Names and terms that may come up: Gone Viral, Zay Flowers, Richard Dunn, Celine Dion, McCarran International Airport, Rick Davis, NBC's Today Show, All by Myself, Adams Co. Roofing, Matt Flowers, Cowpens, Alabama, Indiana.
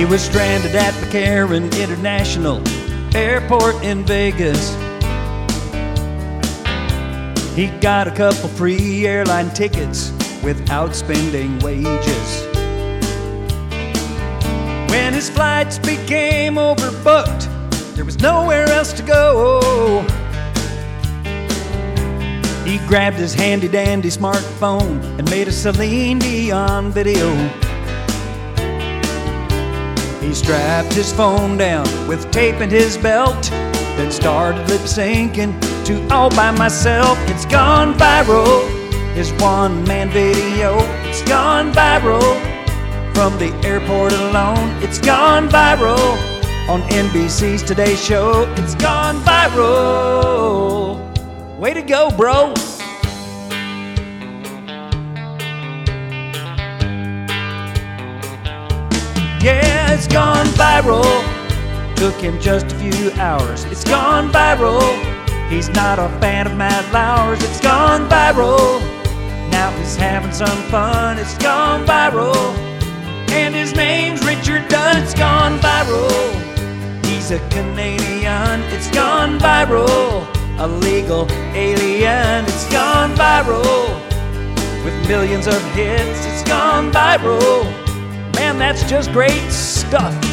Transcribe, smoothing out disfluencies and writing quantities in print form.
He was stranded at McCarran International Airport in Vegas. He got a couple free airline tickets without spending wages. When his flights became overbooked, there was nowhere else to go. He grabbed his handy-dandy smartphone and made a Celine Dion video. He strapped his phone down with tape in his belt, then started lip-syncing to All by Myself. It's gone viral, his one-man video. It's gone viral, from the airport alone. It's gone viral, on NBC's Today Show. It's gone viral. Way to go, bro. Yeah, it's gone viral. Took him just a few hours. It's gone viral. He's not a fan of Matt Flowers. It's gone viral. Now he's having some fun. It's gone viral. And his name's Richard Dunn. It's gone viral. He's a Canadian. It's gone viral. A legal alien, it's gone viral. With millions of hits, it's gone viral. Man, that's just great stuff.